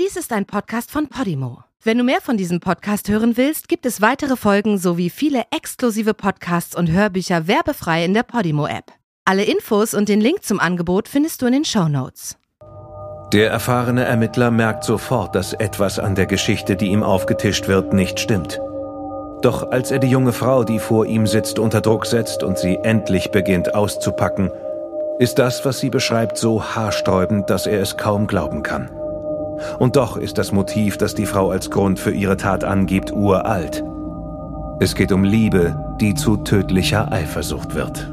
Dies ist ein Podcast von Podimo. Wenn du mehr von diesem Podcast hören willst, gibt es weitere Folgen sowie viele exklusive Podcasts und Hörbücher werbefrei in der Podimo-App. Alle Infos und den Link zum Angebot findest du in den Shownotes. Der erfahrene Ermittler merkt sofort, dass etwas an der Geschichte, die ihm aufgetischt wird, nicht stimmt. Doch als er die junge Frau, die vor ihm sitzt, unter Druck setzt und sie endlich beginnt auszupacken, ist das, was sie beschreibt, so haarsträubend, dass er es kaum glauben kann. Und doch ist das Motiv, das die Frau als Grund für ihre Tat angibt, uralt. Es geht um Liebe, die zu tödlicher Eifersucht wird.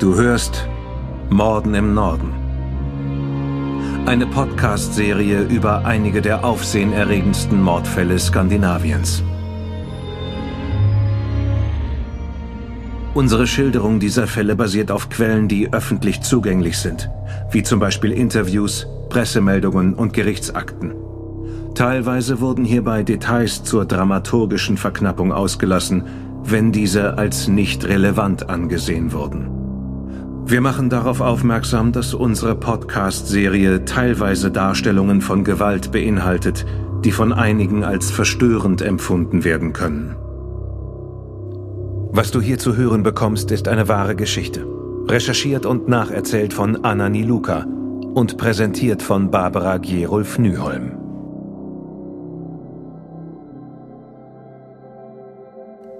Du hörst Morden im Norden. Eine Podcast-Serie über einige der aufsehenerregendsten Mordfälle Skandinaviens. Unsere Schilderung dieser Fälle basiert auf Quellen, die öffentlich zugänglich sind, wie zum Beispiel Interviews, Pressemeldungen und Gerichtsakten. Teilweise wurden hierbei Details zur dramaturgischen Verknappung ausgelassen, wenn diese als nicht relevant angesehen wurden. Wir machen darauf aufmerksam, dass unsere Podcast-Serie teilweise Darstellungen von Gewalt beinhaltet, die von einigen als verstörend empfunden werden können. Was du hier zu hören bekommst, ist eine wahre Geschichte. Recherchiert und nacherzählt von Anna Niluka und präsentiert von Barbara Gerulf Nyholm.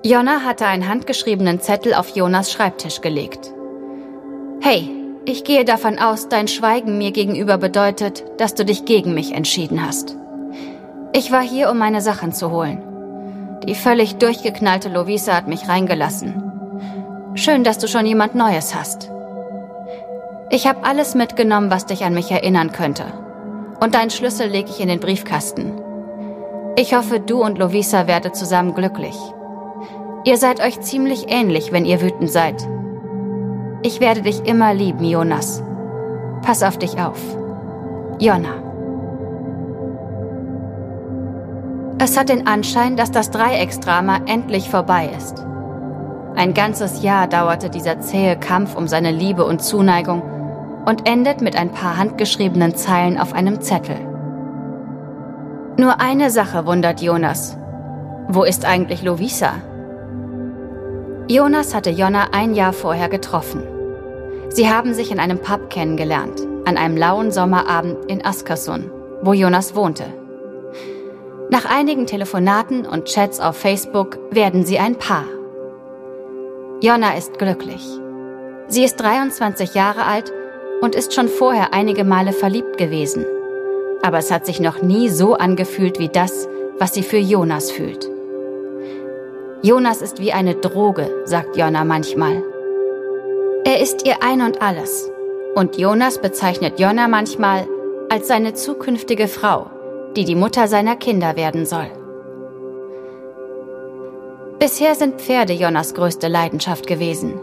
Jonna hatte einen handgeschriebenen Zettel auf Jonas Schreibtisch gelegt. Hey, ich gehe davon aus, dein Schweigen mir gegenüber bedeutet, dass du dich gegen mich entschieden hast. Ich war hier, um meine Sachen zu holen. Die völlig durchgeknallte Lovisa hat mich reingelassen. Schön, dass du schon jemand Neues hast. Ich habe alles mitgenommen, was dich an mich erinnern könnte. Und deinen Schlüssel lege ich in den Briefkasten. Ich hoffe, du und Lovisa werdet zusammen glücklich. Ihr seid euch ziemlich ähnlich, wenn ihr wütend seid. Ich werde dich immer lieben, Jonas. Pass auf dich auf. Jonna. Es hat den Anschein, dass das Dreiecksdrama endlich vorbei ist. Ein ganzes Jahr dauerte dieser zähe Kampf um seine Liebe und Zuneigung und endet mit ein paar handgeschriebenen Zeilen auf einem Zettel. Nur eine Sache wundert Jonas. Wo ist eigentlich Lovisa? Jonas hatte Jonna ein Jahr vorher getroffen. Sie haben sich in einem Pub kennengelernt, an einem lauen Sommerabend in Askersund, wo Jonas wohnte. Nach einigen Telefonaten und Chats auf Facebook werden sie ein Paar. Jonna ist glücklich. Sie ist 23 Jahre alt und ist schon vorher einige Male verliebt gewesen. Aber es hat sich noch nie so angefühlt wie das, was sie für Jonas fühlt. Jonas ist wie eine Droge, sagt Jonna manchmal. Er ist ihr Ein und Alles. Und Jonas bezeichnet Jonna manchmal als seine zukünftige Frau, die die Mutter seiner Kinder werden soll. Bisher sind Pferde Jonas größte Leidenschaft gewesen.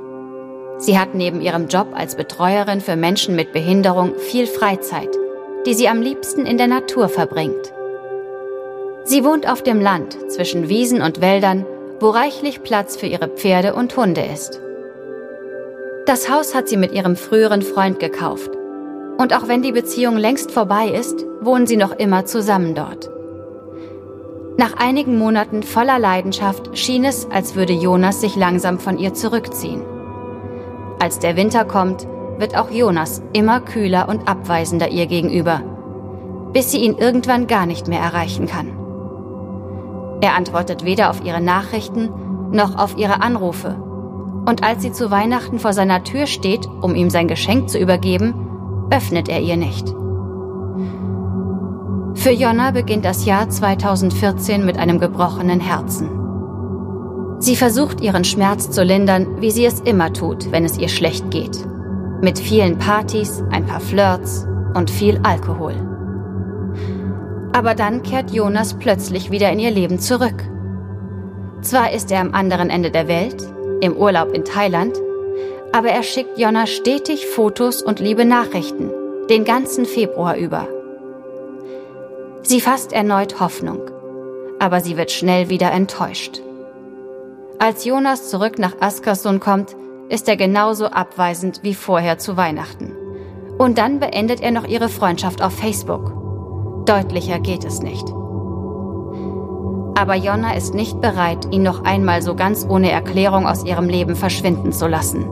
Sie hat neben ihrem Job als Betreuerin für Menschen mit Behinderung viel Freizeit, die sie am liebsten in der Natur verbringt. Sie wohnt auf dem Land, zwischen Wiesen und Wäldern, wo reichlich Platz für ihre Pferde und Hunde ist. Das Haus hat sie mit ihrem früheren Freund gekauft. Und auch wenn die Beziehung längst vorbei ist, wohnen sie noch immer zusammen dort. Nach einigen Monaten voller Leidenschaft schien es, als würde Jonas sich langsam von ihr zurückziehen. Als der Winter kommt, wird auch Jonas immer kühler und abweisender ihr gegenüber, bis sie ihn irgendwann gar nicht mehr erreichen kann. Er antwortet weder auf ihre Nachrichten noch auf ihre Anrufe. Und als sie zu Weihnachten vor seiner Tür steht, um ihm sein Geschenk zu übergeben, öffnet er ihr nicht. Für Jonna beginnt das Jahr 2014 mit einem gebrochenen Herzen. Sie versucht, ihren Schmerz zu lindern, wie sie es immer tut, wenn es ihr schlecht geht. Mit vielen Partys, ein paar Flirts und viel Alkohol. Aber dann kehrt Jonas plötzlich wieder in ihr Leben zurück. Zwar ist er am anderen Ende der Welt, im Urlaub in Thailand, aber er schickt Jonna stetig Fotos und liebe Nachrichten, den ganzen Februar über. Sie fasst erneut Hoffnung, aber sie wird schnell wieder enttäuscht. Als Jonas zurück nach Askersund kommt, ist er genauso abweisend wie vorher zu Weihnachten. Und dann beendet er noch ihre Freundschaft auf Facebook. Deutlicher geht es nicht. Aber Jonna ist nicht bereit, ihn noch einmal so ganz ohne Erklärung aus ihrem Leben verschwinden zu lassen.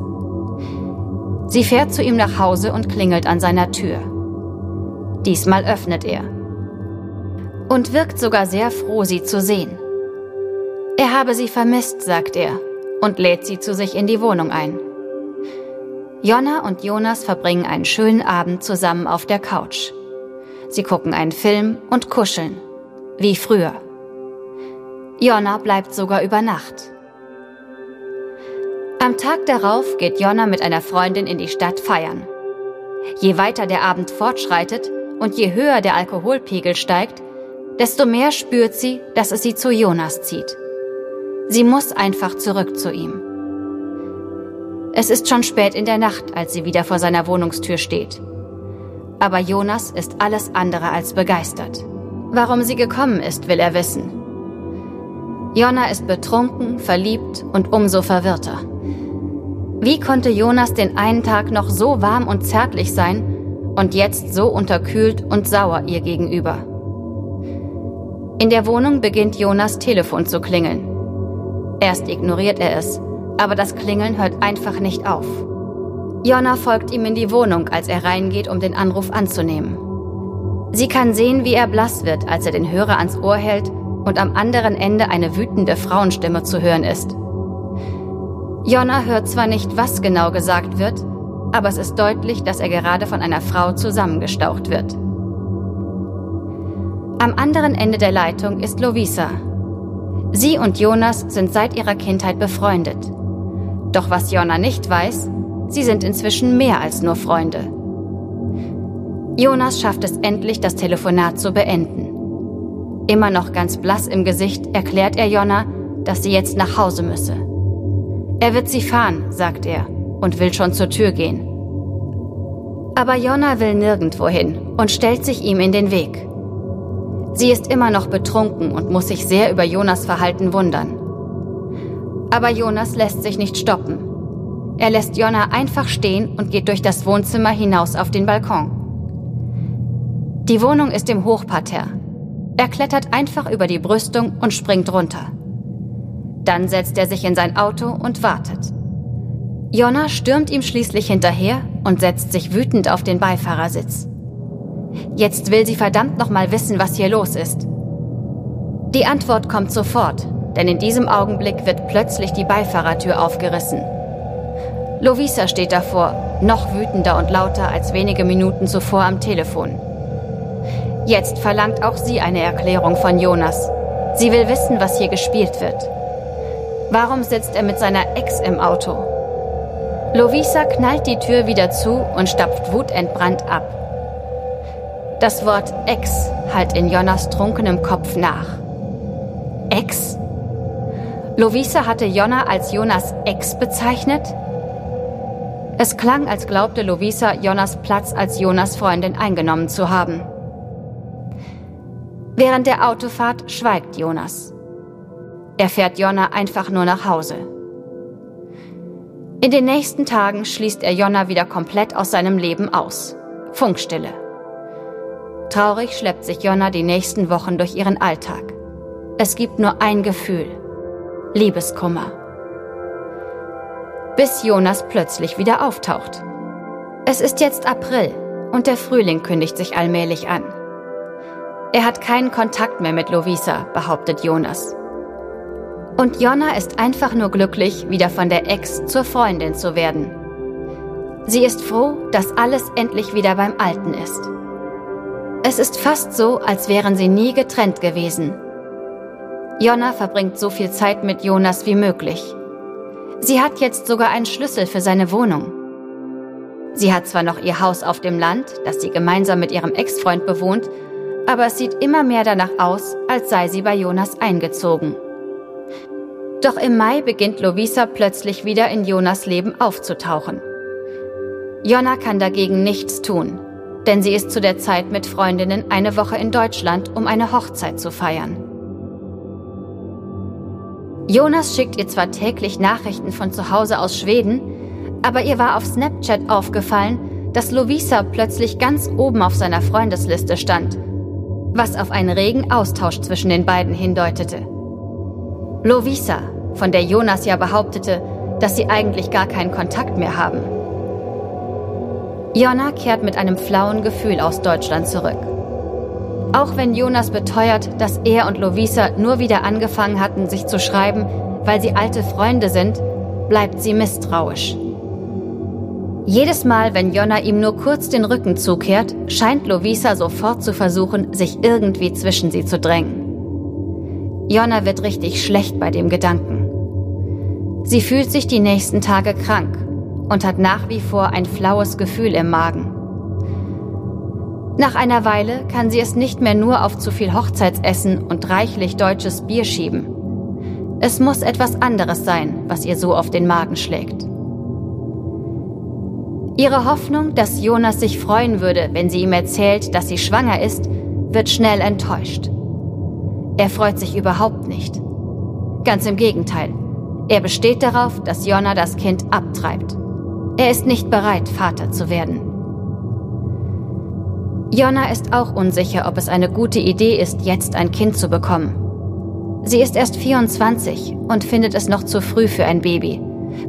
Sie fährt zu ihm nach Hause und klingelt an seiner Tür. Diesmal öffnet er. Und wirkt sogar sehr froh, sie zu sehen. Er habe sie vermisst, sagt er, und lädt sie zu sich in die Wohnung ein. Jonna und Jonas verbringen einen schönen Abend zusammen auf der Couch. Sie gucken einen Film und kuscheln, wie früher. Jonna bleibt sogar über Nacht. Am Tag darauf geht Jonna mit einer Freundin in die Stadt feiern. Je weiter der Abend fortschreitet und je höher der Alkoholpegel steigt, desto mehr spürt sie, dass es sie zu Jonas zieht. Sie muss einfach zurück zu ihm. Es ist schon spät in der Nacht, als sie wieder vor seiner Wohnungstür steht. Aber Jonas ist alles andere als begeistert. Warum sie gekommen ist, will er wissen. Jonna ist betrunken, verliebt und umso verwirrter. Wie konnte Jonas den einen Tag noch so warm und zärtlich sein und jetzt so unterkühlt und sauer ihr gegenüber? In der Wohnung beginnt Jonas Telefon zu klingeln. Erst ignoriert er es, aber das Klingeln hört einfach nicht auf. Jonna folgt ihm in die Wohnung, als er reingeht, um den Anruf anzunehmen. Sie kann sehen, wie er blass wird, als er den Hörer ans Ohr hält und am anderen Ende eine wütende Frauenstimme zu hören ist. Jonna hört zwar nicht, was genau gesagt wird, aber es ist deutlich, dass er gerade von einer Frau zusammengestaucht wird. Am anderen Ende der Leitung ist Lovisa. Sie und Jonas sind seit ihrer Kindheit befreundet. Doch was Jonna nicht weiß, sie sind inzwischen mehr als nur Freunde. Jonas schafft es endlich, das Telefonat zu beenden. Immer noch ganz blass im Gesicht erklärt er Jonna, dass sie jetzt nach Hause müsse. Er wird sie fahren, sagt er, und will schon zur Tür gehen. Aber Jonna will nirgendwo hin und stellt sich ihm in den Weg. Sie ist immer noch betrunken und muss sich sehr über Jonas Verhalten wundern. Aber Jonas lässt sich nicht stoppen. Er lässt Jonna einfach stehen und geht durch das Wohnzimmer hinaus auf den Balkon. Die Wohnung ist im Hochparterre. Er klettert einfach über die Brüstung und springt runter. Dann setzt er sich in sein Auto und wartet. Jonna stürmt ihm schließlich hinterher und setzt sich wütend auf den Beifahrersitz. Jetzt will sie verdammt nochmal wissen, was hier los ist. Die Antwort kommt sofort, denn in diesem Augenblick wird plötzlich die Beifahrertür aufgerissen. Lovisa steht davor, noch wütender und lauter als wenige Minuten zuvor am Telefon. Jetzt verlangt auch sie eine Erklärung von Jonas. Sie will wissen, was hier gespielt wird. Warum sitzt er mit seiner Ex im Auto? Lovisa knallt die Tür wieder zu und stapft wutentbrannt ab. Das Wort Ex hallt in Jonas trunkenem Kopf nach. Ex? Lovisa hatte Jonna als Jonas Ex bezeichnet? Es klang, als glaubte Lovisa, Jonas Platz als Jonas Freundin eingenommen zu haben. Während der Autofahrt schweigt Jonas. Er fährt Jonna einfach nur nach Hause. In den nächsten Tagen schließt er Jonna wieder komplett aus seinem Leben aus. Funkstille. Traurig schleppt sich Jonna die nächsten Wochen durch ihren Alltag. Es gibt nur ein Gefühl: Liebeskummer. Bis Jonas plötzlich wieder auftaucht. Es ist jetzt April und der Frühling kündigt sich allmählich an. Er hat keinen Kontakt mehr mit Lovisa, behauptet Jonas. Und Jonna ist einfach nur glücklich, wieder von der Ex zur Freundin zu werden. Sie ist froh, dass alles endlich wieder beim Alten ist. Es ist fast so, als wären sie nie getrennt gewesen. Jonna verbringt so viel Zeit mit Jonas wie möglich. Sie hat jetzt sogar einen Schlüssel für seine Wohnung. Sie hat zwar noch ihr Haus auf dem Land, das sie gemeinsam mit ihrem Ex-Freund bewohnt, aber es sieht immer mehr danach aus, als sei sie bei Jonas eingezogen. Doch im Mai beginnt Lovisa plötzlich wieder in Jonas Leben aufzutauchen. Jonna kann dagegen nichts tun. Denn sie ist zu der Zeit mit Freundinnen eine Woche in Deutschland, um eine Hochzeit zu feiern. Jonas schickt ihr zwar täglich Nachrichten von zu Hause aus Schweden, aber ihr war auf Snapchat aufgefallen, dass Lovisa plötzlich ganz oben auf seiner Freundesliste stand, was auf einen regen Austausch zwischen den beiden hindeutete. Lovisa, von der Jonas ja behauptete, dass sie eigentlich gar keinen Kontakt mehr haben. Jonna kehrt mit einem flauen Gefühl aus Deutschland zurück. Auch wenn Jonas beteuert, dass er und Lovisa nur wieder angefangen hatten, sich zu schreiben, weil sie alte Freunde sind, bleibt sie misstrauisch. Jedes Mal, wenn Jonna ihm nur kurz den Rücken zukehrt, scheint Lovisa sofort zu versuchen, sich irgendwie zwischen sie zu drängen. Jonna wird richtig schlecht bei dem Gedanken. Sie fühlt sich die nächsten Tage krank und hat nach wie vor ein flaues Gefühl im Magen. Nach einer Weile kann sie es nicht mehr nur auf zu viel Hochzeitsessen und reichlich deutsches Bier schieben. Es muss etwas anderes sein, was ihr so auf den Magen schlägt. Ihre Hoffnung, dass Jonas sich freuen würde, wenn sie ihm erzählt, dass sie schwanger ist, wird schnell enttäuscht. Er freut sich überhaupt nicht. Ganz im Gegenteil. Er besteht darauf, dass Jonna das Kind abtreibt. Er ist nicht bereit, Vater zu werden. Jonna ist auch unsicher, ob es eine gute Idee ist, jetzt ein Kind zu bekommen. Sie ist erst 24 und findet es noch zu früh für ein Baby,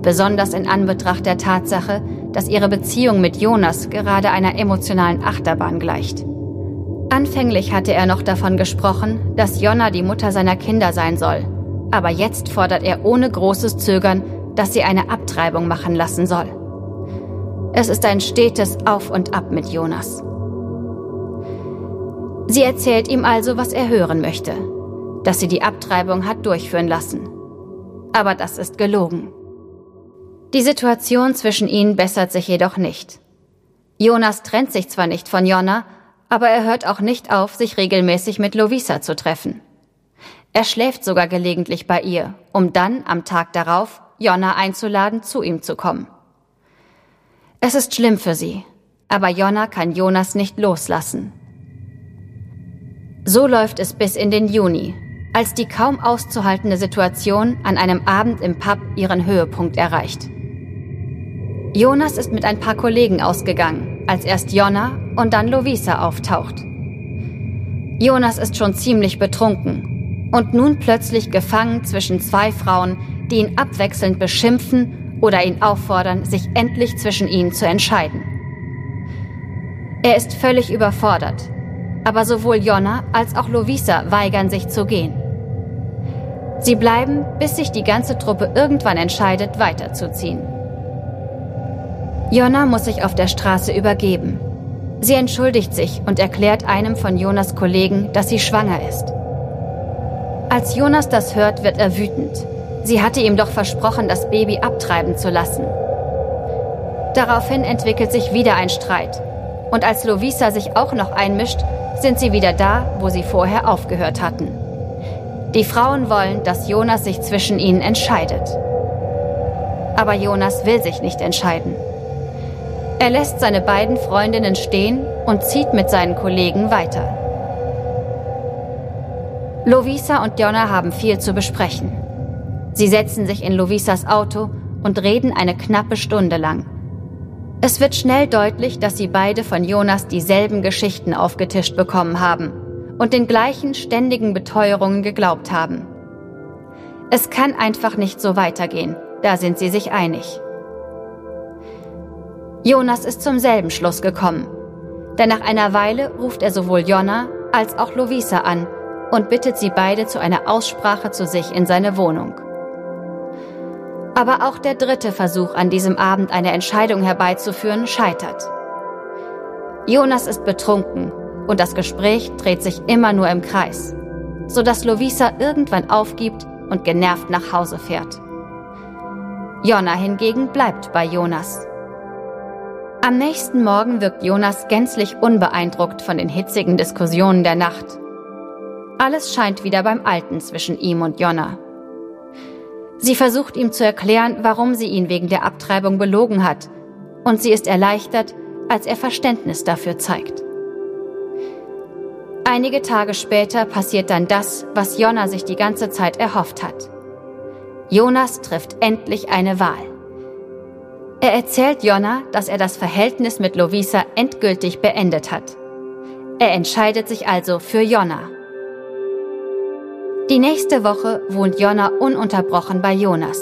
besonders in Anbetracht der Tatsache, dass ihre Beziehung mit Jonas gerade einer emotionalen Achterbahn gleicht. Anfänglich hatte er noch davon gesprochen, dass Jonna die Mutter seiner Kinder sein soll, aber jetzt fordert er ohne großes Zögern, dass sie eine Abtreibung machen lassen soll. Es ist ein stetes Auf und Ab mit Jonas. Sie erzählt ihm also, was er hören möchte, dass sie die Abtreibung hat durchführen lassen. Aber das ist gelogen. Die Situation zwischen ihnen bessert sich jedoch nicht. Jonas trennt sich zwar nicht von Jonna, aber er hört auch nicht auf, sich regelmäßig mit Lovisa zu treffen. Er schläft sogar gelegentlich bei ihr, um dann am Tag darauf Jonna einzuladen, zu ihm zu kommen. Es ist schlimm für sie, aber Jonna kann Jonas nicht loslassen. So läuft es bis in den Juni, als die kaum auszuhaltende Situation an einem Abend im Pub ihren Höhepunkt erreicht. Jonas ist mit ein paar Kollegen ausgegangen, als erst Jonna und dann Lovisa auftaucht. Jonas ist schon ziemlich betrunken und nun plötzlich gefangen zwischen zwei Frauen, die ihn abwechselnd beschimpfen oder ihn auffordern, sich endlich zwischen ihnen zu entscheiden. Er ist völlig überfordert. Aber sowohl Jonna als auch Lovisa weigern sich zu gehen. Sie bleiben, bis sich die ganze Truppe irgendwann entscheidet, weiterzuziehen. Jonna muss sich auf der Straße übergeben. Sie entschuldigt sich und erklärt einem von Jonas Kollegen, dass sie schwanger ist. Als Jonas das hört, wird er wütend. Sie hatte ihm doch versprochen, das Baby abtreiben zu lassen. Daraufhin entwickelt sich wieder ein Streit. Und als Lovisa sich auch noch einmischt, sind sie wieder da, wo sie vorher aufgehört hatten. Die Frauen wollen, dass Jonas sich zwischen ihnen entscheidet. Aber Jonas will sich nicht entscheiden. Er lässt seine beiden Freundinnen stehen und zieht mit seinen Kollegen weiter. Lovisa und Jonna haben viel zu besprechen. Sie setzen sich in Lovisas Auto und reden eine knappe Stunde lang. Es wird schnell deutlich, dass sie beide von Jonas dieselben Geschichten aufgetischt bekommen haben und den gleichen ständigen Beteuerungen geglaubt haben. Es kann einfach nicht so weitergehen, da sind sie sich einig. Jonas ist zum selben Schluss gekommen, denn nach einer Weile ruft er sowohl Jonna als auch Lovisa an und bittet sie beide zu einer Aussprache zu sich in seine Wohnung. Aber auch der dritte Versuch, an diesem Abend eine Entscheidung herbeizuführen, scheitert. Jonas ist betrunken und das Gespräch dreht sich immer nur im Kreis, sodass Lovisa irgendwann aufgibt und genervt nach Hause fährt. Jonna hingegen bleibt bei Jonas. Am nächsten Morgen wirkt Jonas gänzlich unbeeindruckt von den hitzigen Diskussionen der Nacht. Alles scheint wieder beim Alten zwischen ihm und Jonna. Sie versucht ihm zu erklären, warum sie ihn wegen der Abtreibung belogen hat, und sie ist erleichtert, als er Verständnis dafür zeigt. Einige Tage später passiert dann das, was Jonna sich die ganze Zeit erhofft hat. Jonas trifft endlich eine Wahl. Er erzählt Jonna, dass er das Verhältnis mit Lovisa endgültig beendet hat. Er entscheidet sich also für Jonna. Die nächste Woche wohnt Jonna ununterbrochen bei Jonas.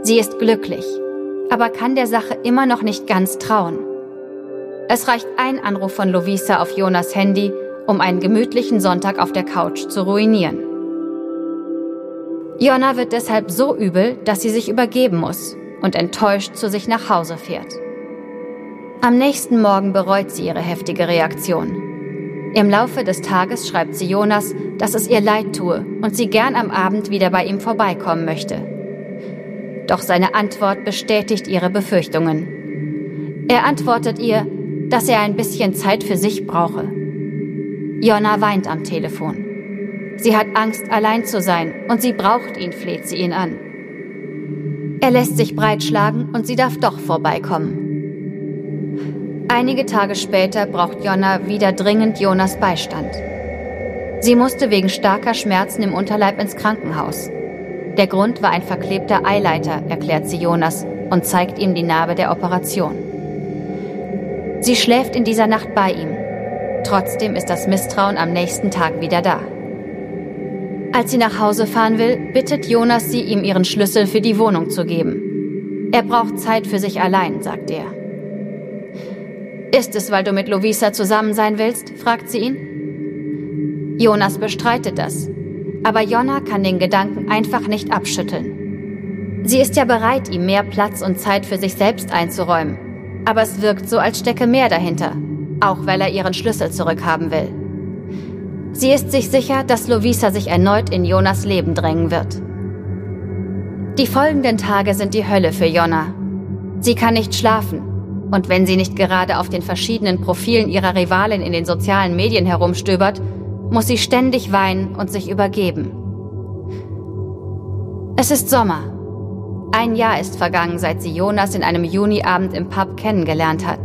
Sie ist glücklich, aber kann der Sache immer noch nicht ganz trauen. Es reicht ein Anruf von Lovisa auf Jonas Handy, um einen gemütlichen Sonntag auf der Couch zu ruinieren. Jonna wird deshalb so übel, dass sie sich übergeben muss und enttäuscht zu sich nach Hause fährt. Am nächsten Morgen bereut sie ihre heftige Reaktion. Im Laufe des Tages schreibt sie Jonas, dass es ihr leid tue und sie gern am Abend wieder bei ihm vorbeikommen möchte. Doch seine Antwort bestätigt ihre Befürchtungen. Er antwortet ihr, dass er ein bisschen Zeit für sich brauche. Jonna weint am Telefon. Sie hat Angst, allein zu sein und sie braucht ihn, fleht sie ihn an. Er lässt sich breitschlagen und sie darf doch vorbeikommen. Einige Tage später braucht Jonna wieder dringend Jonas Beistand. Sie musste wegen starker Schmerzen im Unterleib ins Krankenhaus. Der Grund war ein verklebter Eileiter, erklärt sie Jonas und zeigt ihm die Narbe der Operation. Sie schläft in dieser Nacht bei ihm. Trotzdem ist das Misstrauen am nächsten Tag wieder da. Als sie nach Hause fahren will, bittet Jonas sie, ihm ihren Schlüssel für die Wohnung zu geben. Er braucht Zeit für sich allein, sagt er. Ist es, weil du mit Lovisa zusammen sein willst? Fragt sie ihn. Jonas bestreitet das, aber Jonna kann den Gedanken einfach nicht abschütteln. Sie ist ja bereit, ihm mehr Platz und Zeit für sich selbst einzuräumen, aber es wirkt so, als stecke mehr dahinter, auch weil er ihren Schlüssel zurückhaben will. Sie ist sich sicher, dass Lovisa sich erneut in Jonas Leben drängen wird. Die folgenden Tage sind die Hölle für Jonna. Sie kann nicht schlafen und wenn sie nicht gerade auf den verschiedenen Profilen ihrer Rivalin in den sozialen Medien herumstöbert, muss sie ständig weinen und sich übergeben. Es ist Sommer. Ein Jahr ist vergangen, seit sie Jonas in einem Juniabend im Pub kennengelernt hat.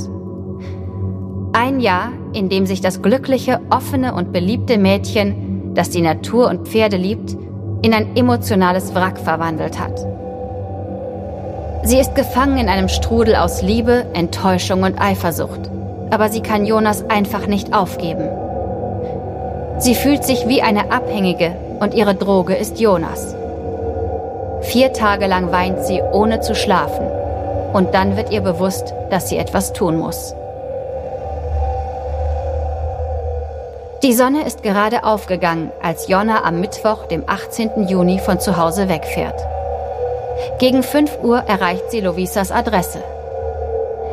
Ein Jahr, in dem sich das glückliche, offene und beliebte Mädchen, das die Natur und Pferde liebt, in ein emotionales Wrack verwandelt hat. Sie ist gefangen in einem Strudel aus Liebe, Enttäuschung und Eifersucht, aber sie kann Jonas einfach nicht aufgeben. Sie fühlt sich wie eine Abhängige und ihre Droge ist Jonas. 4 Tage lang weint sie, ohne zu schlafen, und dann wird ihr bewusst, dass sie etwas tun muss. Die Sonne ist gerade aufgegangen, als Jonna am Mittwoch, dem 18. Juni, von zu Hause wegfährt. Gegen 5 Uhr erreicht sie Lovisas Adresse.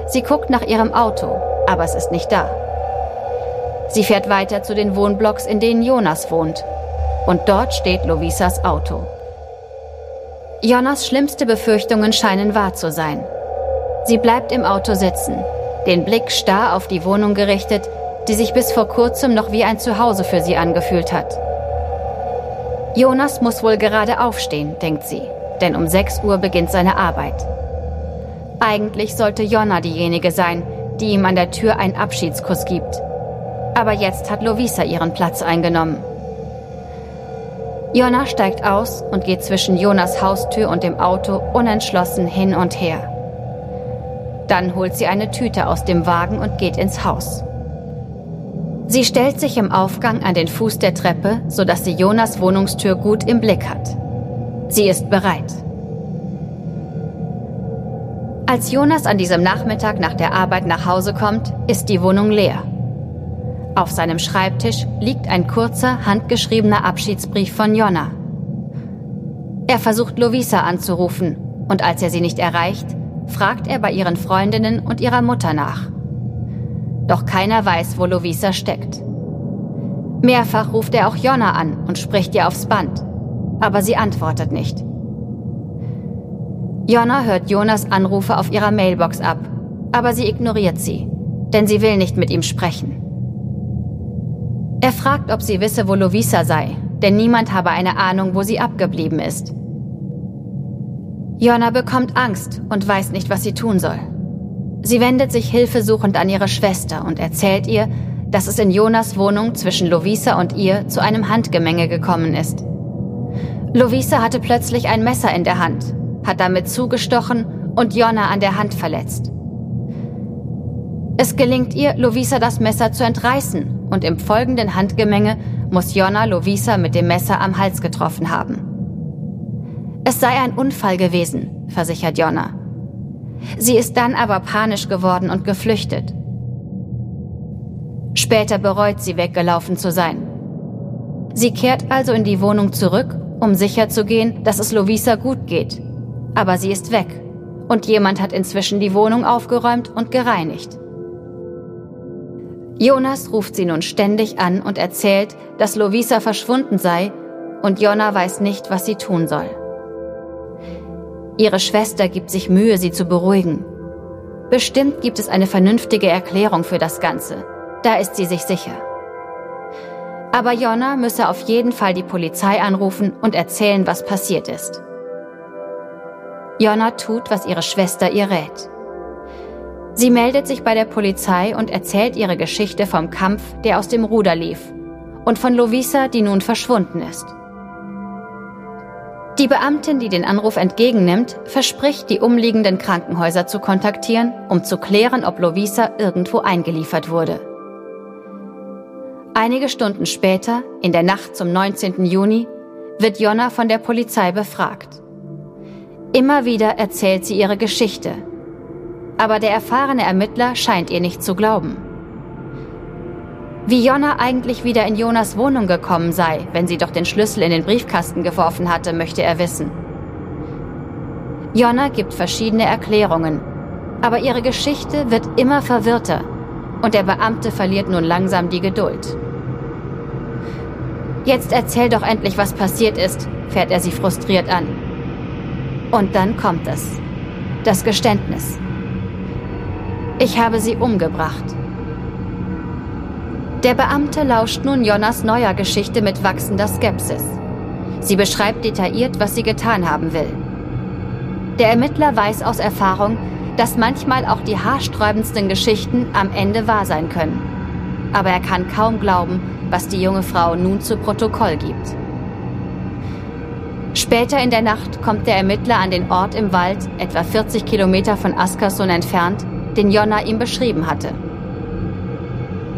Sie guckt nach ihrem Auto, aber es ist nicht da. Sie fährt weiter zu den Wohnblocks, in denen Jonas wohnt. Und dort steht Lovisas Auto. Jonas schlimmste Befürchtungen scheinen wahr zu sein. Sie bleibt im Auto sitzen, den Blick starr auf die Wohnung gerichtet, die sich bis vor kurzem noch wie ein Zuhause für sie angefühlt hat. Jonas muss wohl gerade aufstehen, denkt sie, denn um 6 Uhr beginnt seine Arbeit. Eigentlich sollte Jonna diejenige sein, die ihm an der Tür einen Abschiedskuss gibt. Aber jetzt hat Lovisa ihren Platz eingenommen. Jonna steigt aus und geht zwischen Jonas Haustür und dem Auto unentschlossen hin und her. Dann holt sie eine Tüte aus dem Wagen und geht ins Haus. Sie stellt sich im Aufgang an den Fuß der Treppe, sodass sie Jonas Wohnungstür gut im Blick hat. Sie ist bereit. Als Jonas an diesem Nachmittag nach der Arbeit nach Hause kommt, ist die Wohnung leer. Auf seinem Schreibtisch liegt ein kurzer, handgeschriebener Abschiedsbrief von Jonna. Er versucht, Lovisa anzurufen, und als er sie nicht erreicht, fragt er bei ihren Freundinnen und ihrer Mutter nach. Doch keiner weiß, wo Lovisa steckt. Mehrfach ruft er auch Jonna an und spricht ihr aufs Band, aber sie antwortet nicht. Jonna hört Jonas Anrufe auf ihrer Mailbox ab, aber sie ignoriert sie, denn sie will nicht mit ihm sprechen. Er fragt, ob sie wisse, wo Lovisa sei, denn niemand habe eine Ahnung, wo sie abgeblieben ist. Jonna bekommt Angst und weiß nicht, was sie tun soll. Sie wendet sich hilfesuchend an ihre Schwester und erzählt ihr, dass es in Jonas Wohnung zwischen Lovisa und ihr zu einem Handgemenge gekommen ist. Lovisa hatte plötzlich ein Messer in der Hand, hat damit zugestochen und Jonna an der Hand verletzt. Es gelingt ihr, Lovisa das Messer zu entreißen, und im folgenden Handgemenge muss Jonna Lovisa mit dem Messer am Hals getroffen haben. Es sei ein Unfall gewesen, versichert Jonna. Sie ist dann aber panisch geworden und geflüchtet. Später bereut sie, weggelaufen zu sein. Sie kehrt also in die Wohnung zurück, um sicherzugehen, dass es Lovisa gut geht. Aber sie ist weg und jemand hat inzwischen die Wohnung aufgeräumt und gereinigt. Jonas ruft sie nun ständig an und erzählt, dass Lovisa verschwunden sei, und Jonna weiß nicht, was sie tun soll. Ihre Schwester gibt sich Mühe, sie zu beruhigen. Bestimmt gibt es eine vernünftige Erklärung für das Ganze. Da ist sie sich sicher. Aber Jonna müsse auf jeden Fall die Polizei anrufen und erzählen, was passiert ist. Jonna tut, was ihre Schwester ihr rät. Sie meldet sich bei der Polizei und erzählt ihre Geschichte vom Kampf, der aus dem Ruder lief, und von Lovisa, die nun verschwunden ist. Die Beamtin, die den Anruf entgegennimmt, verspricht, die umliegenden Krankenhäuser zu kontaktieren, um zu klären, ob Lovisa irgendwo eingeliefert wurde. Einige Stunden später, in der Nacht zum 19. Juni, wird Jonna von der Polizei befragt. Immer wieder erzählt sie ihre Geschichte, aber der erfahrene Ermittler scheint ihr nicht zu glauben. Wie Jonna eigentlich wieder in Jonas Wohnung gekommen sei, wenn sie doch den Schlüssel in den Briefkasten geworfen hatte, möchte er wissen. Jonna gibt verschiedene Erklärungen, aber ihre Geschichte wird immer verwirrter und der Beamte verliert nun langsam die Geduld. Jetzt erzähl doch endlich, was passiert ist, fährt er sie frustriert an. Und dann kommt es. Das Geständnis. Ich habe sie umgebracht. Der Beamte lauscht nun Jonas neuer Geschichte mit wachsender Skepsis. Sie beschreibt detailliert, was sie getan haben will. Der Ermittler weiß aus Erfahrung, dass manchmal auch die haarsträubendsten Geschichten am Ende wahr sein können. Aber er kann kaum glauben, was die junge Frau nun zu Protokoll gibt. Später in der Nacht kommt der Ermittler an den Ort im Wald, etwa 40 Kilometer von Askersund entfernt, den Jonna ihm beschrieben hatte.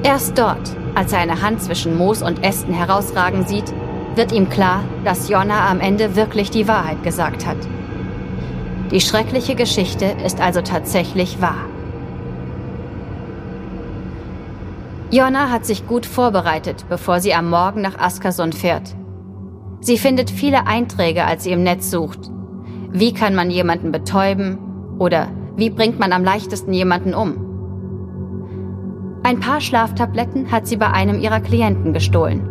Erst dort, als er eine Hand zwischen Moos und Ästen herausragen sieht, wird ihm klar, dass Jonna am Ende wirklich die Wahrheit gesagt hat. Die schreckliche Geschichte ist also tatsächlich wahr. Jonna hat sich gut vorbereitet, bevor sie am Morgen nach Askersund fährt. Sie findet viele Einträge, als sie im Netz sucht. Wie kann man jemanden betäuben? Oder wie bringt man am leichtesten jemanden um? Ein paar Schlaftabletten hat sie bei einem ihrer Klienten gestohlen.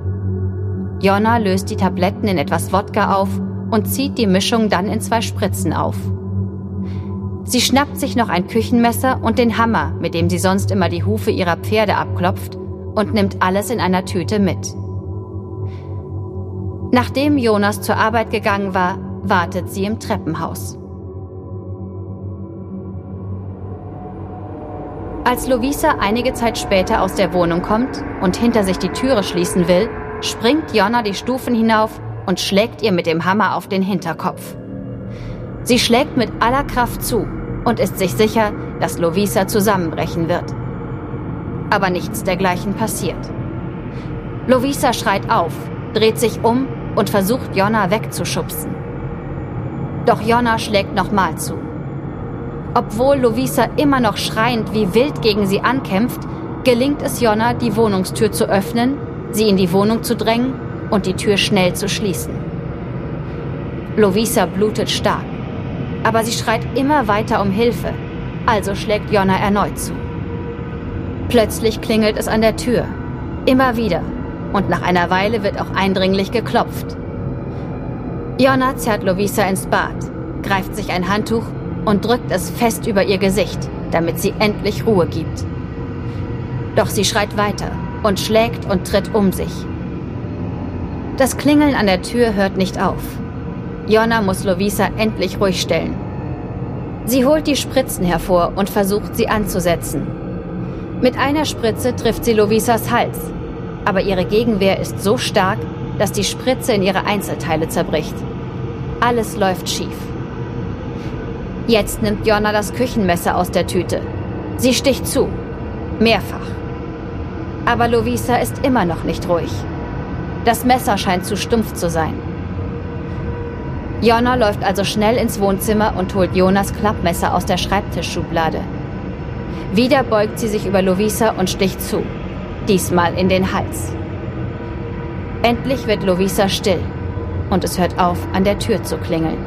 Jonna löst die Tabletten in etwas Wodka auf und zieht die Mischung dann in 2 Spritzen auf. Sie schnappt sich noch ein Küchenmesser und den Hammer, mit dem sie sonst immer die Hufe ihrer Pferde abklopft, und nimmt alles in einer Tüte mit. Nachdem Jonas zur Arbeit gegangen war, wartet sie im Treppenhaus. Als Lovisa einige Zeit später aus der Wohnung kommt und hinter sich die Türe schließen will, springt Jonna die Stufen hinauf und schlägt ihr mit dem Hammer auf den Hinterkopf. Sie schlägt mit aller Kraft zu und ist sich sicher, dass Lovisa zusammenbrechen wird. Aber nichts dergleichen passiert. Lovisa schreit auf, dreht sich um und versucht, Jonna wegzuschubsen. Doch Jonna schlägt nochmal zu. Obwohl Lovisa immer noch schreiend wie wild gegen sie ankämpft, gelingt es Jonna, die Wohnungstür zu öffnen, sie in die Wohnung zu drängen und die Tür schnell zu schließen. Lovisa blutet stark, aber sie schreit immer weiter um Hilfe, also schlägt Jonna erneut zu. Plötzlich klingelt es an der Tür, immer wieder, und nach einer Weile wird auch eindringlich geklopft. Jonna zerrt Lovisa ins Bad, greift sich ein Handtuch und drückt es fest über ihr Gesicht, damit sie endlich Ruhe gibt. Doch sie schreit weiter und schlägt und tritt um sich. Das Klingeln an der Tür hört nicht auf. Jonna muss Lovisa endlich ruhig stellen. Sie holt die Spritzen hervor und versucht, sie anzusetzen. Mit einer Spritze trifft sie Lovisas Hals, aber ihre Gegenwehr ist so stark, dass die Spritze in ihre Einzelteile zerbricht. Alles läuft schief. Jetzt nimmt Jonna das Küchenmesser aus der Tüte. Sie sticht zu. Mehrfach. Aber Lovisa ist immer noch nicht ruhig. Das Messer scheint zu stumpf zu sein. Jonna läuft also schnell ins Wohnzimmer und holt Jonas Klappmesser aus der Schreibtischschublade. Wieder beugt sie sich über Lovisa und sticht zu. Diesmal in den Hals. Endlich wird Lovisa still und es hört auf, an der Tür zu klingeln.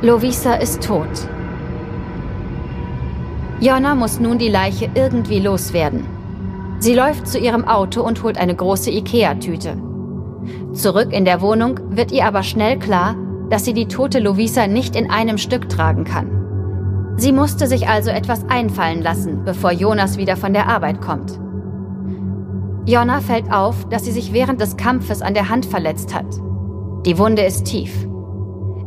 Lovisa ist tot. Jonna muss nun die Leiche irgendwie loswerden. Sie läuft zu ihrem Auto und holt eine große Ikea-Tüte. Zurück in der Wohnung wird ihr aber schnell klar, dass sie die tote Lovisa nicht in einem Stück tragen kann. Sie musste sich also etwas einfallen lassen, bevor Jonas wieder von der Arbeit kommt. Jonna fällt auf, dass sie sich während des Kampfes an der Hand verletzt hat. Die Wunde ist tief.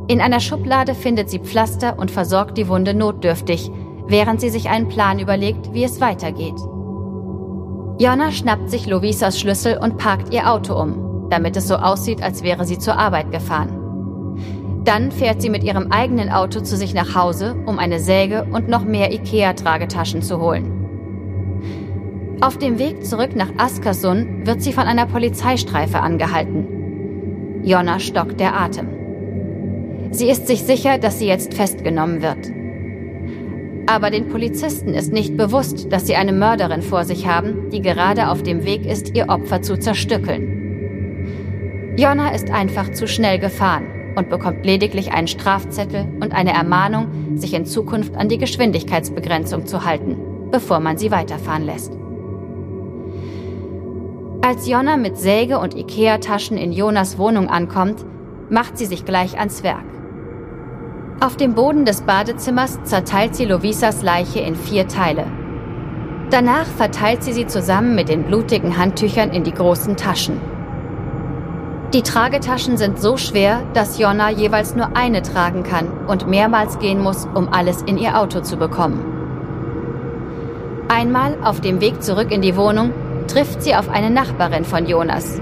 In einer Schublade findet sie Pflaster und versorgt die Wunde notdürftig, während sie sich einen Plan überlegt, wie es weitergeht. Jonna schnappt sich Lovisas Schlüssel und parkt ihr Auto um, damit es so aussieht, als wäre sie zur Arbeit gefahren. Dann fährt sie mit ihrem eigenen Auto zu sich nach Hause, um eine Säge und noch mehr IKEA-Tragetaschen zu holen. Auf dem Weg zurück nach Askersund wird sie von einer Polizeistreife angehalten. Jonna stockt der Atem. Sie ist sich sicher, dass sie jetzt festgenommen wird. Aber den Polizisten ist nicht bewusst, dass sie eine Mörderin vor sich haben, die gerade auf dem Weg ist, ihr Opfer zu zerstückeln. Jonna ist einfach zu schnell gefahren und bekommt lediglich einen Strafzettel und eine Ermahnung, sich in Zukunft an die Geschwindigkeitsbegrenzung zu halten, bevor man sie weiterfahren lässt. Als Jonna mit Säge und Ikea-Taschen in Jonas Wohnung ankommt, macht sie sich gleich ans Werk. Auf dem Boden des Badezimmers zerteilt sie Lovisas Leiche in 4 Teile. Danach verteilt sie sie zusammen mit den blutigen Handtüchern in die großen Taschen. Die Tragetaschen sind so schwer, dass Jonna jeweils nur eine tragen kann und mehrmals gehen muss, um alles in ihr Auto zu bekommen. Einmal auf dem Weg zurück in die Wohnung trifft sie auf eine Nachbarin von Jonas.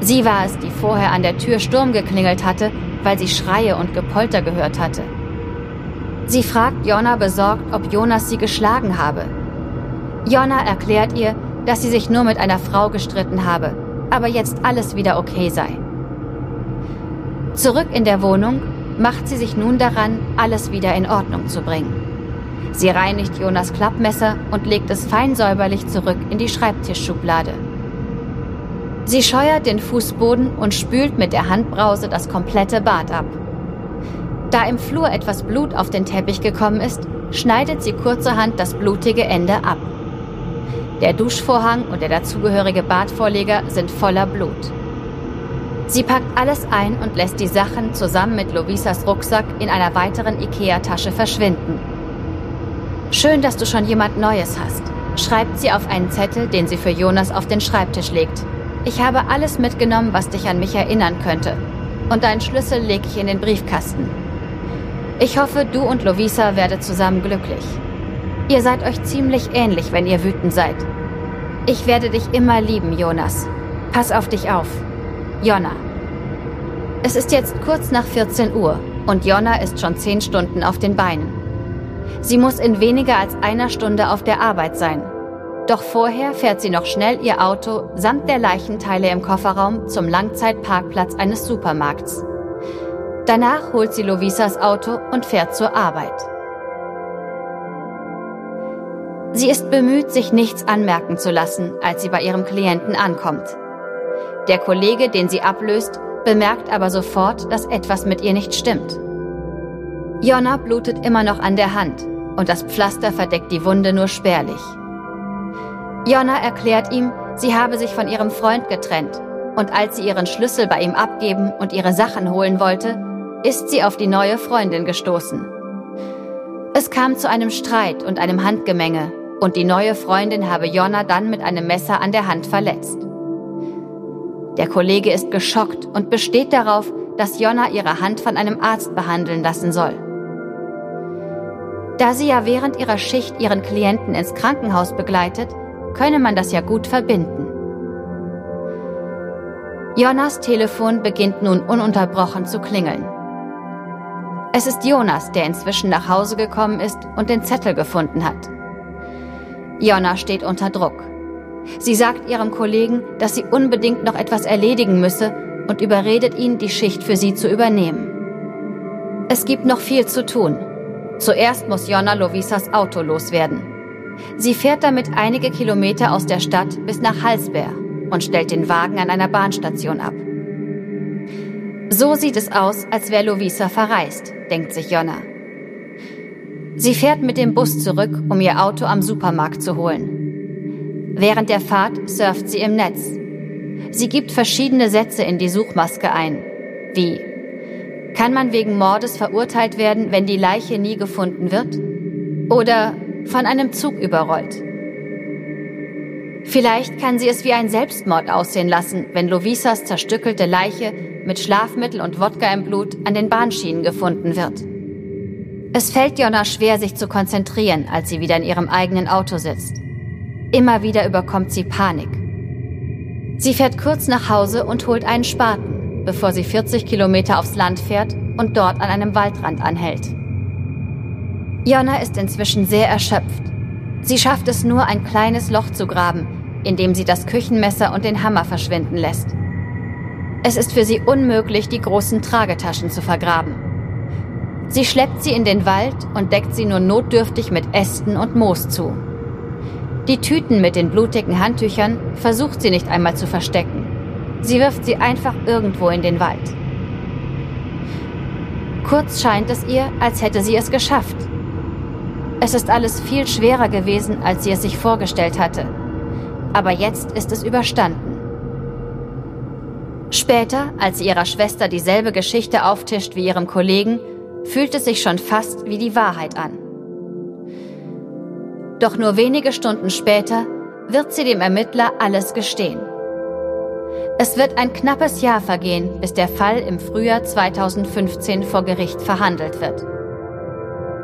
Sie war es, die vorher an der Tür Sturm geklingelt hatte, weil sie Schreie und Gepolter gehört hatte. Sie fragt Jonna besorgt, ob Jonas sie geschlagen habe. Jonna erklärt ihr, dass sie sich nur mit einer Frau gestritten habe, aber jetzt alles wieder okay sei. Zurück in der Wohnung macht sie sich nun daran, alles wieder in Ordnung zu bringen. Sie reinigt Jonas Klappmesser und legt es fein säuberlich zurück in die Schreibtischschublade. Sie scheuert den Fußboden und spült mit der Handbrause das komplette Bad ab. Da im Flur etwas Blut auf den Teppich gekommen ist, schneidet sie kurzerhand das blutige Ende ab. Der Duschvorhang und der dazugehörige Badvorleger sind voller Blut. Sie packt alles ein und lässt die Sachen zusammen mit Lovisas Rucksack in einer weiteren Ikea-Tasche verschwinden. Schön, dass du schon jemand Neues hast, schreibt sie auf einen Zettel, den sie für Jonas auf den Schreibtisch legt. Ich habe alles mitgenommen, was dich an mich erinnern könnte. Und deinen Schlüssel lege ich in den Briefkasten. Ich hoffe, du und Lovisa werdet zusammen glücklich. Ihr seid euch ziemlich ähnlich, wenn ihr wütend seid. Ich werde dich immer lieben, Jonas. Pass auf dich auf. Jonna. Es ist jetzt kurz nach 14 Uhr und Jonna ist schon 10 Stunden auf den Beinen. Sie muss in weniger als einer Stunde auf der Arbeit sein. Doch vorher fährt sie noch schnell ihr Auto samt der Leichenteile im Kofferraum zum Langzeitparkplatz eines Supermarkts. Danach holt sie Lovisas Auto und fährt zur Arbeit. Sie ist bemüht, sich nichts anmerken zu lassen, als sie bei ihrem Klienten ankommt. Der Kollege, den sie ablöst, bemerkt aber sofort, dass etwas mit ihr nicht stimmt. Jonna blutet immer noch an der Hand und das Pflaster verdeckt die Wunde nur spärlich. Jonna erklärt ihm, sie habe sich von ihrem Freund getrennt und als sie ihren Schlüssel bei ihm abgeben und ihre Sachen holen wollte, ist sie auf die neue Freundin gestoßen. Es kam zu einem Streit und einem Handgemenge und die neue Freundin habe Jonna dann mit einem Messer an der Hand verletzt. Der Kollege ist geschockt und besteht darauf, dass Jonna ihre Hand von einem Arzt behandeln lassen soll. Da sie ja während ihrer Schicht ihren Klienten ins Krankenhaus begleitet, könne man das ja gut verbinden. Jonas Telefon beginnt nun ununterbrochen zu klingeln. Es ist Jonas, der inzwischen nach Hause gekommen ist und den Zettel gefunden hat. Jonna steht unter Druck. Sie sagt ihrem Kollegen, dass sie unbedingt noch etwas erledigen müsse und überredet ihn, die Schicht für sie zu übernehmen. Es gibt noch viel zu tun. Zuerst muss Jonna Lovisas Auto loswerden. Sie fährt damit einige Kilometer aus der Stadt bis nach Halsberg und stellt den Wagen an einer Bahnstation ab. So sieht es aus, als wäre Lovisa verreist, denkt sich Jonna. Sie fährt mit dem Bus zurück, um ihr Auto am Supermarkt zu holen. Während der Fahrt surft sie im Netz. Sie gibt verschiedene Sätze in die Suchmaske ein, wie: Kann man wegen Mordes verurteilt werden, wenn die Leiche nie gefunden wird? Oder von einem Zug überrollt? Vielleicht kann sie es wie ein Selbstmord aussehen lassen, wenn Lovisas zerstückelte Leiche mit Schlafmittel und Wodka im Blut an den Bahnschienen gefunden wird. Es fällt Jonna schwer, sich zu konzentrieren, als sie wieder in ihrem eigenen Auto sitzt. Immer wieder überkommt sie Panik. Sie fährt kurz nach Hause und holt einen Spaten, bevor sie 40 Kilometer aufs Land fährt und dort an einem Waldrand anhält. Jonna ist inzwischen sehr erschöpft. Sie schafft es nur, ein kleines Loch zu graben, in dem sie das Küchenmesser und den Hammer verschwinden lässt. Es ist für sie unmöglich, die großen Tragetaschen zu vergraben. Sie schleppt sie in den Wald und deckt sie nur notdürftig mit Ästen und Moos zu. Die Tüten mit den blutigen Handtüchern versucht sie nicht einmal zu verstecken. Sie wirft sie einfach irgendwo in den Wald. Kurz scheint es ihr, als hätte sie es geschafft. Es ist alles viel schwerer gewesen, als sie es sich vorgestellt hatte. Aber jetzt ist es überstanden. Später, als sie ihrer Schwester dieselbe Geschichte auftischt wie ihrem Kollegen, fühlt es sich schon fast wie die Wahrheit an. Doch nur wenige Stunden später wird sie dem Ermittler alles gestehen. Es wird ein knappes Jahr vergehen, bis der Fall im Frühjahr 2015 vor Gericht verhandelt wird.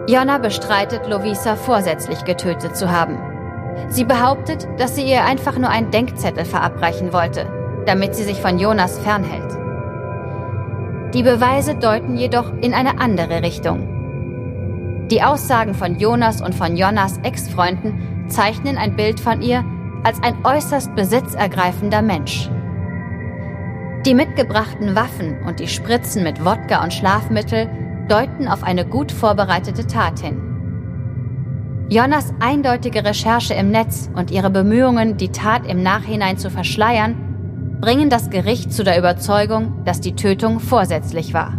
Jonna bestreitet, Lovisa vorsätzlich getötet zu haben. Sie behauptet, dass sie ihr einfach nur einen Denkzettel verabreichen wollte, damit sie sich von Jonas fernhält. Die Beweise deuten jedoch in eine andere Richtung. Die Aussagen von Jonas und von Jonas Ex-Freunden zeichnen ein Bild von ihr als ein äußerst besitzergreifender Mensch. Die mitgebrachten Waffen und die Spritzen mit Wodka und Schlafmittel deuten auf eine gut vorbereitete Tat hin. Jonas eindeutige Recherche im Netz und ihre Bemühungen, die Tat im Nachhinein zu verschleiern, bringen das Gericht zu der Überzeugung, dass die Tötung vorsätzlich war.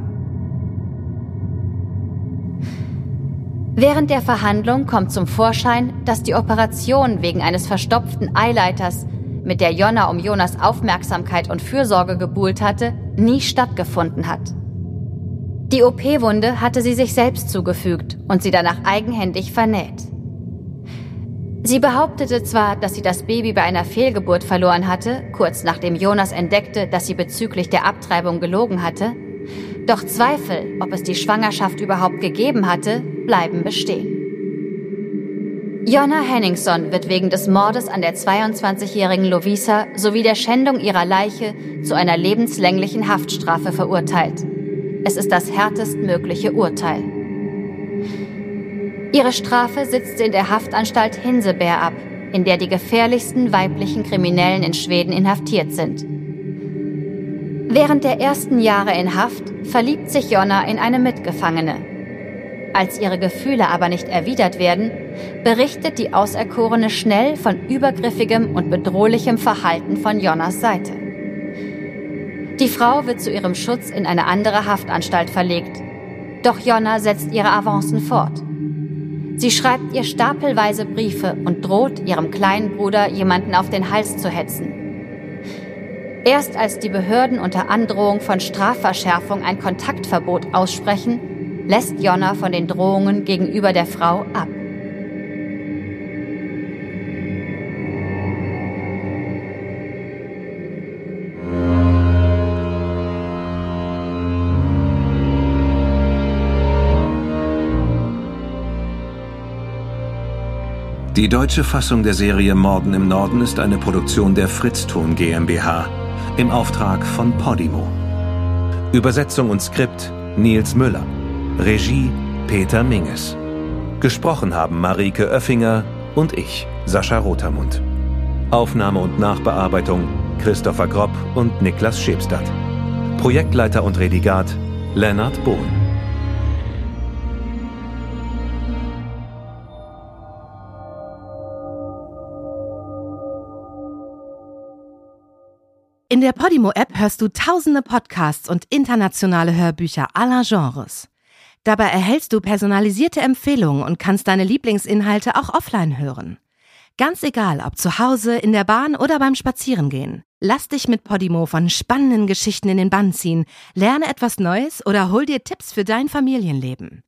Während der Verhandlung kommt zum Vorschein, dass die Operation wegen eines verstopften Eileiters, mit der Jonna um Jonas Aufmerksamkeit und Fürsorge gebuhlt hatte, nie stattgefunden hat. Die OP-Wunde hatte sie sich selbst zugefügt und sie danach eigenhändig vernäht. Sie behauptete zwar, dass sie das Baby bei einer Fehlgeburt verloren hatte, kurz nachdem Jonas entdeckte, dass sie bezüglich der Abtreibung gelogen hatte, doch Zweifel, ob es die Schwangerschaft überhaupt gegeben hatte, bleiben bestehen. Jonna Henningson wird wegen des Mordes an der 22-jährigen Lovisa sowie der Schändung ihrer Leiche zu einer lebenslänglichen Haftstrafe verurteilt. Es ist das härtestmögliche Urteil. Ihre Strafe sitzt sie in der Haftanstalt Hinsebeer ab, in der die gefährlichsten weiblichen Kriminellen in Schweden inhaftiert sind. Während der ersten Jahre in Haft verliebt sich Jonna in eine Mitgefangene. Als ihre Gefühle aber nicht erwidert werden, berichtet die Auserkorene schnell von übergriffigem und bedrohlichem Verhalten von Jonnas Seite. Die Frau wird zu ihrem Schutz in eine andere Haftanstalt verlegt. Doch Jonna setzt ihre Avancen fort. Sie schreibt ihr stapelweise Briefe und droht, ihrem kleinen Bruder jemanden auf den Hals zu hetzen. Erst als die Behörden unter Androhung von Strafverschärfung ein Kontaktverbot aussprechen, lässt Jonna von den Drohungen gegenüber der Frau ab. Die deutsche Fassung der Serie Morden im Norden ist eine Produktion der Fritz-Tun GmbH. im Auftrag von Podimo. Übersetzung und Skript Nils Müller, Regie Peter Minges. Gesprochen haben Marieke Öffinger und ich, Sascha Rotermund. Aufnahme und Nachbearbeitung Christopher Gropp und Niklas Schepstadt. Projektleiter und Redigat Lennart Bohn. In der Podimo-App hörst du tausende Podcasts und internationale Hörbücher aller Genres. Dabei erhältst du personalisierte Empfehlungen und kannst deine Lieblingsinhalte auch offline hören. Ganz egal, ob zu Hause, in der Bahn oder beim Spazierengehen. Lass dich mit Podimo von spannenden Geschichten in den Bann ziehen, lerne etwas Neues oder hol dir Tipps für dein Familienleben.